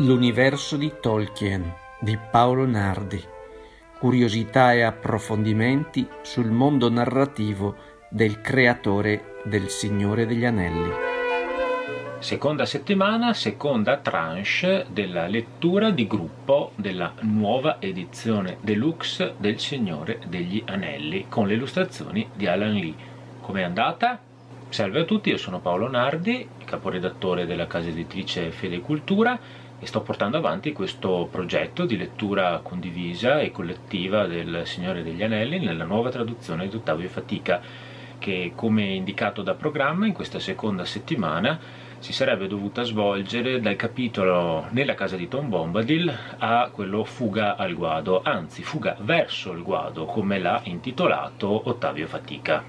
L'universo di Tolkien di Paolo Nardi. Curiosità e approfondimenti sul mondo narrativo del creatore del Signore degli Anelli. Seconda settimana, seconda tranche della lettura di gruppo della nuova edizione deluxe del Signore degli Anelli con le illustrazioni di Alan Lee. Com'è andata? Salve a tutti, io sono Paolo Nardi, caporedattore della casa editrice Fede e Cultura, e sto portando avanti questo progetto di lettura condivisa e collettiva del Signore degli Anelli nella nuova traduzione di Ottavio Fatica, che come indicato da programma in questa seconda settimana si sarebbe dovuta svolgere dal capitolo Nella casa di Tom Bombadil a quello Fuga al guado, anzi Fuga verso il guado, come l'ha intitolato Ottavio Fatica.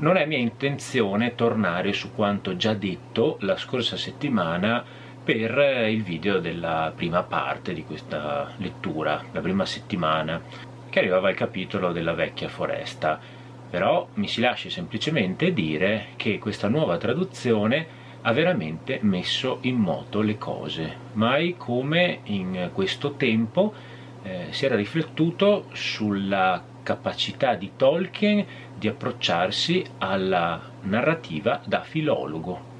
Non è mia intenzione tornare su quanto già detto la scorsa settimana per il video della prima parte di questa lettura, la prima settimana, che arrivava al capitolo della Vecchia Foresta, però mi si lasci semplicemente dire che questa nuova traduzione ha veramente messo in moto le cose, mai come in questo tempo si era riflettuto sulla capacità di Tolkien di approcciarsi alla narrativa da filologo,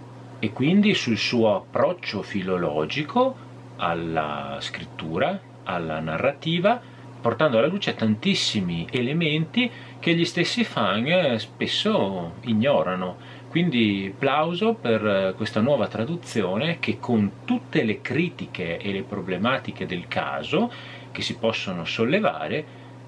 e quindi sul suo approccio filologico alla scrittura, alla narrativa, portando alla luce tantissimi elementi che gli stessi fan spesso ignorano. Quindi plauso per questa nuova traduzione che, con tutte le critiche e le problematiche del caso che si possono sollevare,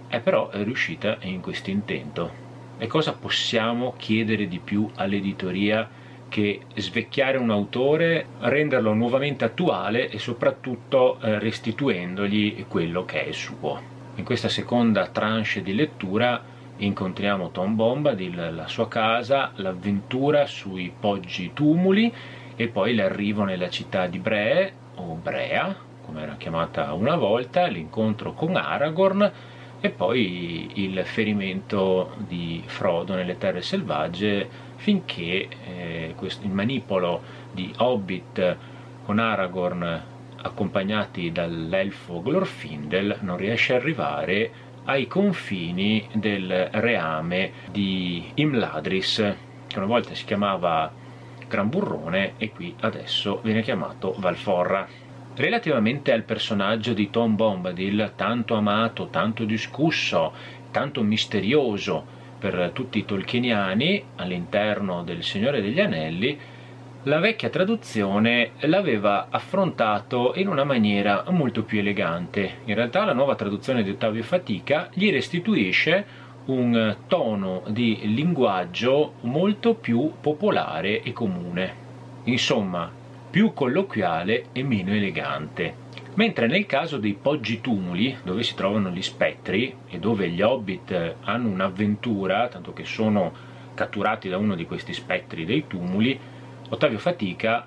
è però riuscita in questo intento. E cosa possiamo chiedere di più all'editoria che svecchiare un autore, renderlo nuovamente attuale e soprattutto restituendogli quello che è il suo. In questa seconda tranche di lettura incontriamo Tom Bombadil, la sua casa, l'avventura sui poggi tumuli e poi l'arrivo nella città di Brea, o Brea, come era chiamata una volta, l'incontro con Aragorn e poi il ferimento di Frodo nelle terre selvagge, finché il manipolo di Hobbit con Aragorn accompagnati dall'elfo Glorfindel non riesce ad arrivare ai confini del reame di Imladris, che una volta si chiamava Gran Burrone e qui adesso viene chiamato Valforra. Relativamente al personaggio di Tom Bombadil, tanto amato, tanto discusso, tanto misterioso per tutti i tolkieniani all'interno del Signore degli Anelli, la vecchia traduzione l'aveva affrontato in una maniera molto più elegante. In realtà la nuova traduzione di Ottavio Fatica gli restituisce un tono di linguaggio molto più popolare e comune, insomma più colloquiale e meno elegante. Mentre nel caso dei poggi tumuli, dove si trovano gli spettri e dove gli hobbit hanno un'avventura, tanto che sono catturati da uno di questi spettri dei tumuli, Ottavio Fatica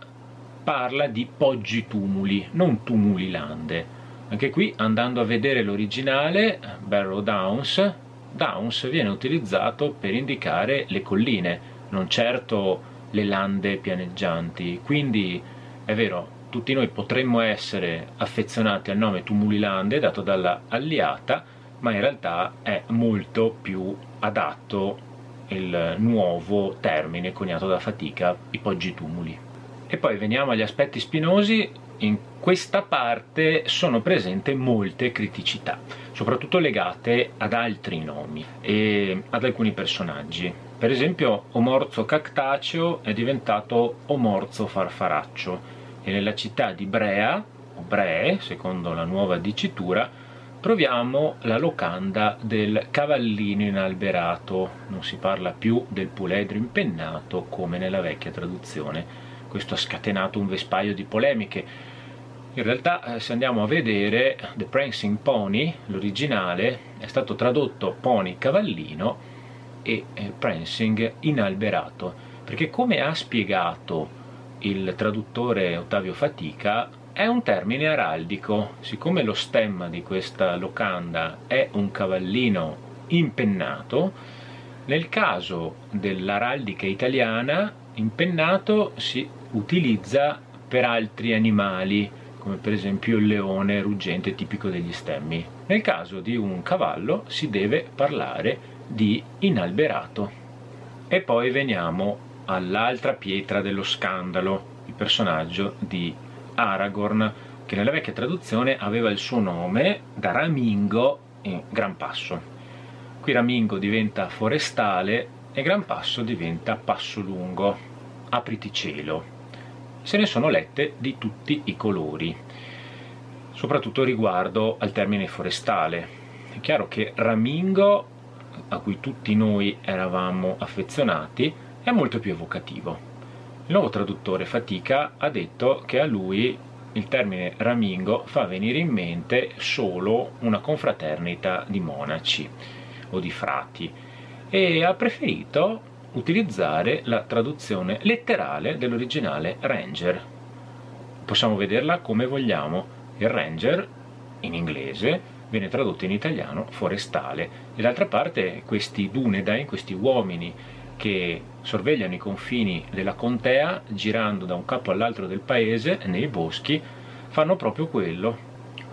parla di poggi tumuli, non tumulilande. Anche qui, andando a vedere l'originale, Barrow Downs, Downs viene utilizzato per indicare le colline, non certo le lande pianeggianti, quindi è vero, tutti noi potremmo essere affezionati al nome Tumulilande dato dalla Alliata, ma in realtà è molto più adatto il nuovo termine coniato da Fatica, i poggi tumuli. E poi veniamo agli aspetti spinosi. In questa parte sono presenti molte criticità, soprattutto legate ad altri nomi e ad alcuni personaggi. Per esempio, Omorzo Cactaceo è diventato Omorzo Farfaraccio, e nella città di Brea, o Bree, secondo la nuova dicitura, troviamo la locanda del cavallino inalberato, non si parla più del puledro impennato come nella vecchia traduzione. Questo ha scatenato un vespaio di polemiche. In realtà, se andiamo a vedere, The Prancing Pony, l'originale, è stato tradotto pony cavallino e prancing inalberato, perché come ha spiegato il traduttore Ottavio Fatica, è un termine araldico. Siccome lo stemma di questa locanda è un cavallino impennato, nel caso dell'araldica italiana impennato si utilizza per altri animali, come per esempio il leone ruggente tipico degli stemmi. Nel caso di un cavallo si deve parlare di inalberato. E poi veniamo all'altra pietra dello scandalo, il personaggio di Aragorn, che nella vecchia traduzione aveva il suo nome da Ramingo in Gran Passo. Qui Ramingo diventa forestale e Gran Passo diventa Passo Lungo, apriticielo. Se ne sono lette di tutti i colori, soprattutto riguardo al termine forestale. È chiaro che Ramingo, a cui tutti noi eravamo affezionati, è molto più evocativo. Il nuovo traduttore Fatica ha detto che a lui il termine ramingo fa venire in mente solo una confraternita di monaci o di frati, e ha preferito utilizzare la traduzione letterale dell'originale ranger. Possiamo vederla come vogliamo. Il ranger in inglese viene tradotto in italiano forestale, e d'altra parte questi Dunedain, questi uomini che sorvegliano i confini della Contea, girando da un capo all'altro del paese, nei boschi, fanno proprio quello,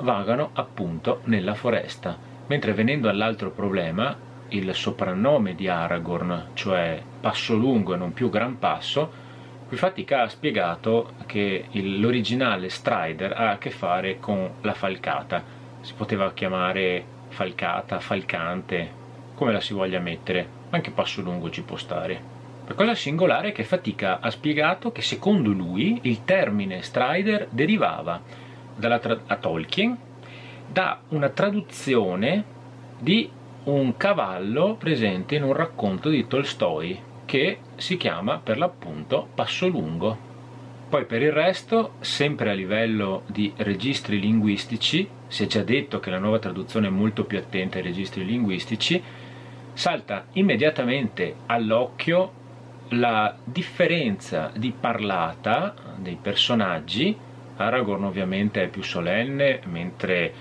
vagano appunto nella foresta. Mentre venendo all'altro problema, il soprannome di Aragorn, cioè Passo Lungo e non più Gran Passo, qui Fatica ha spiegato che l'originale Strider ha a che fare con la Falcata. Si poteva chiamare Falcata, Falcante, come la si voglia mettere. Anche Passo Lungo ci può stare. La cosa singolare è che Fatica ha spiegato che secondo lui il termine Strider derivava a Tolkien da una traduzione di un cavallo presente in un racconto di Tolstoi che si chiama per l'appunto Passo Lungo. Poi per il resto, sempre a livello di registri linguistici, si è già detto che la nuova traduzione è molto più attenta ai registri linguistici. Salta immediatamente all'occhio la differenza di parlata dei personaggi. Aragorn ovviamente è più solenne, mentre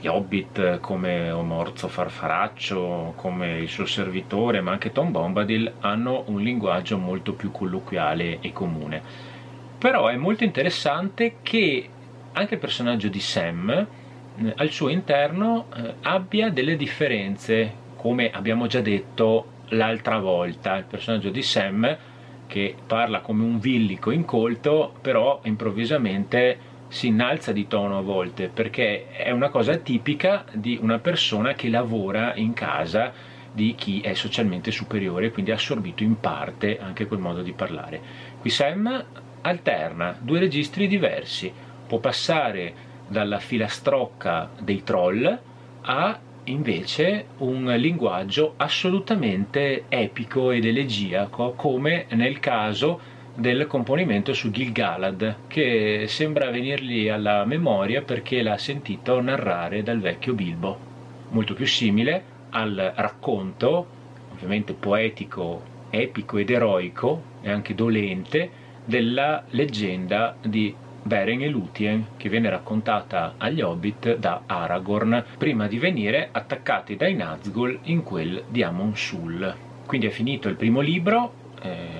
gli hobbit come Omorzo Farfaraccio, come il suo servitore, ma anche Tom Bombadil, hanno un linguaggio molto più colloquiale e comune. Però è molto interessante che anche il personaggio di Sam al suo interno abbia delle differenze. Come abbiamo già detto l'altra volta, il personaggio di Sam, che parla come un villico incolto, però improvvisamente si innalza di tono a volte, perché è una cosa tipica di una persona che lavora in casa di chi è socialmente superiore, quindi ha assorbito in parte anche quel modo di parlare. Qui Sam alterna due registri diversi, può passare dalla filastrocca dei troll a invece un linguaggio assolutamente epico ed elegiaco, come nel caso del componimento su Gilgalad, che sembra venirgli alla memoria perché l'ha sentito narrare dal vecchio Bilbo, molto più simile al racconto ovviamente poetico, epico ed eroico e anche dolente della leggenda di Beren e Luthien, che viene raccontata agli Hobbit da Aragorn prima di venire attaccati dai Nazgûl in quel di Amon Sul. Quindi è finito il primo libro,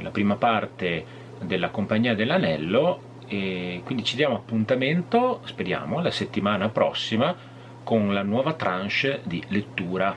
la prima parte della Compagnia dell'Anello, e quindi ci diamo appuntamento, speriamo, la settimana prossima con la nuova tranche di lettura.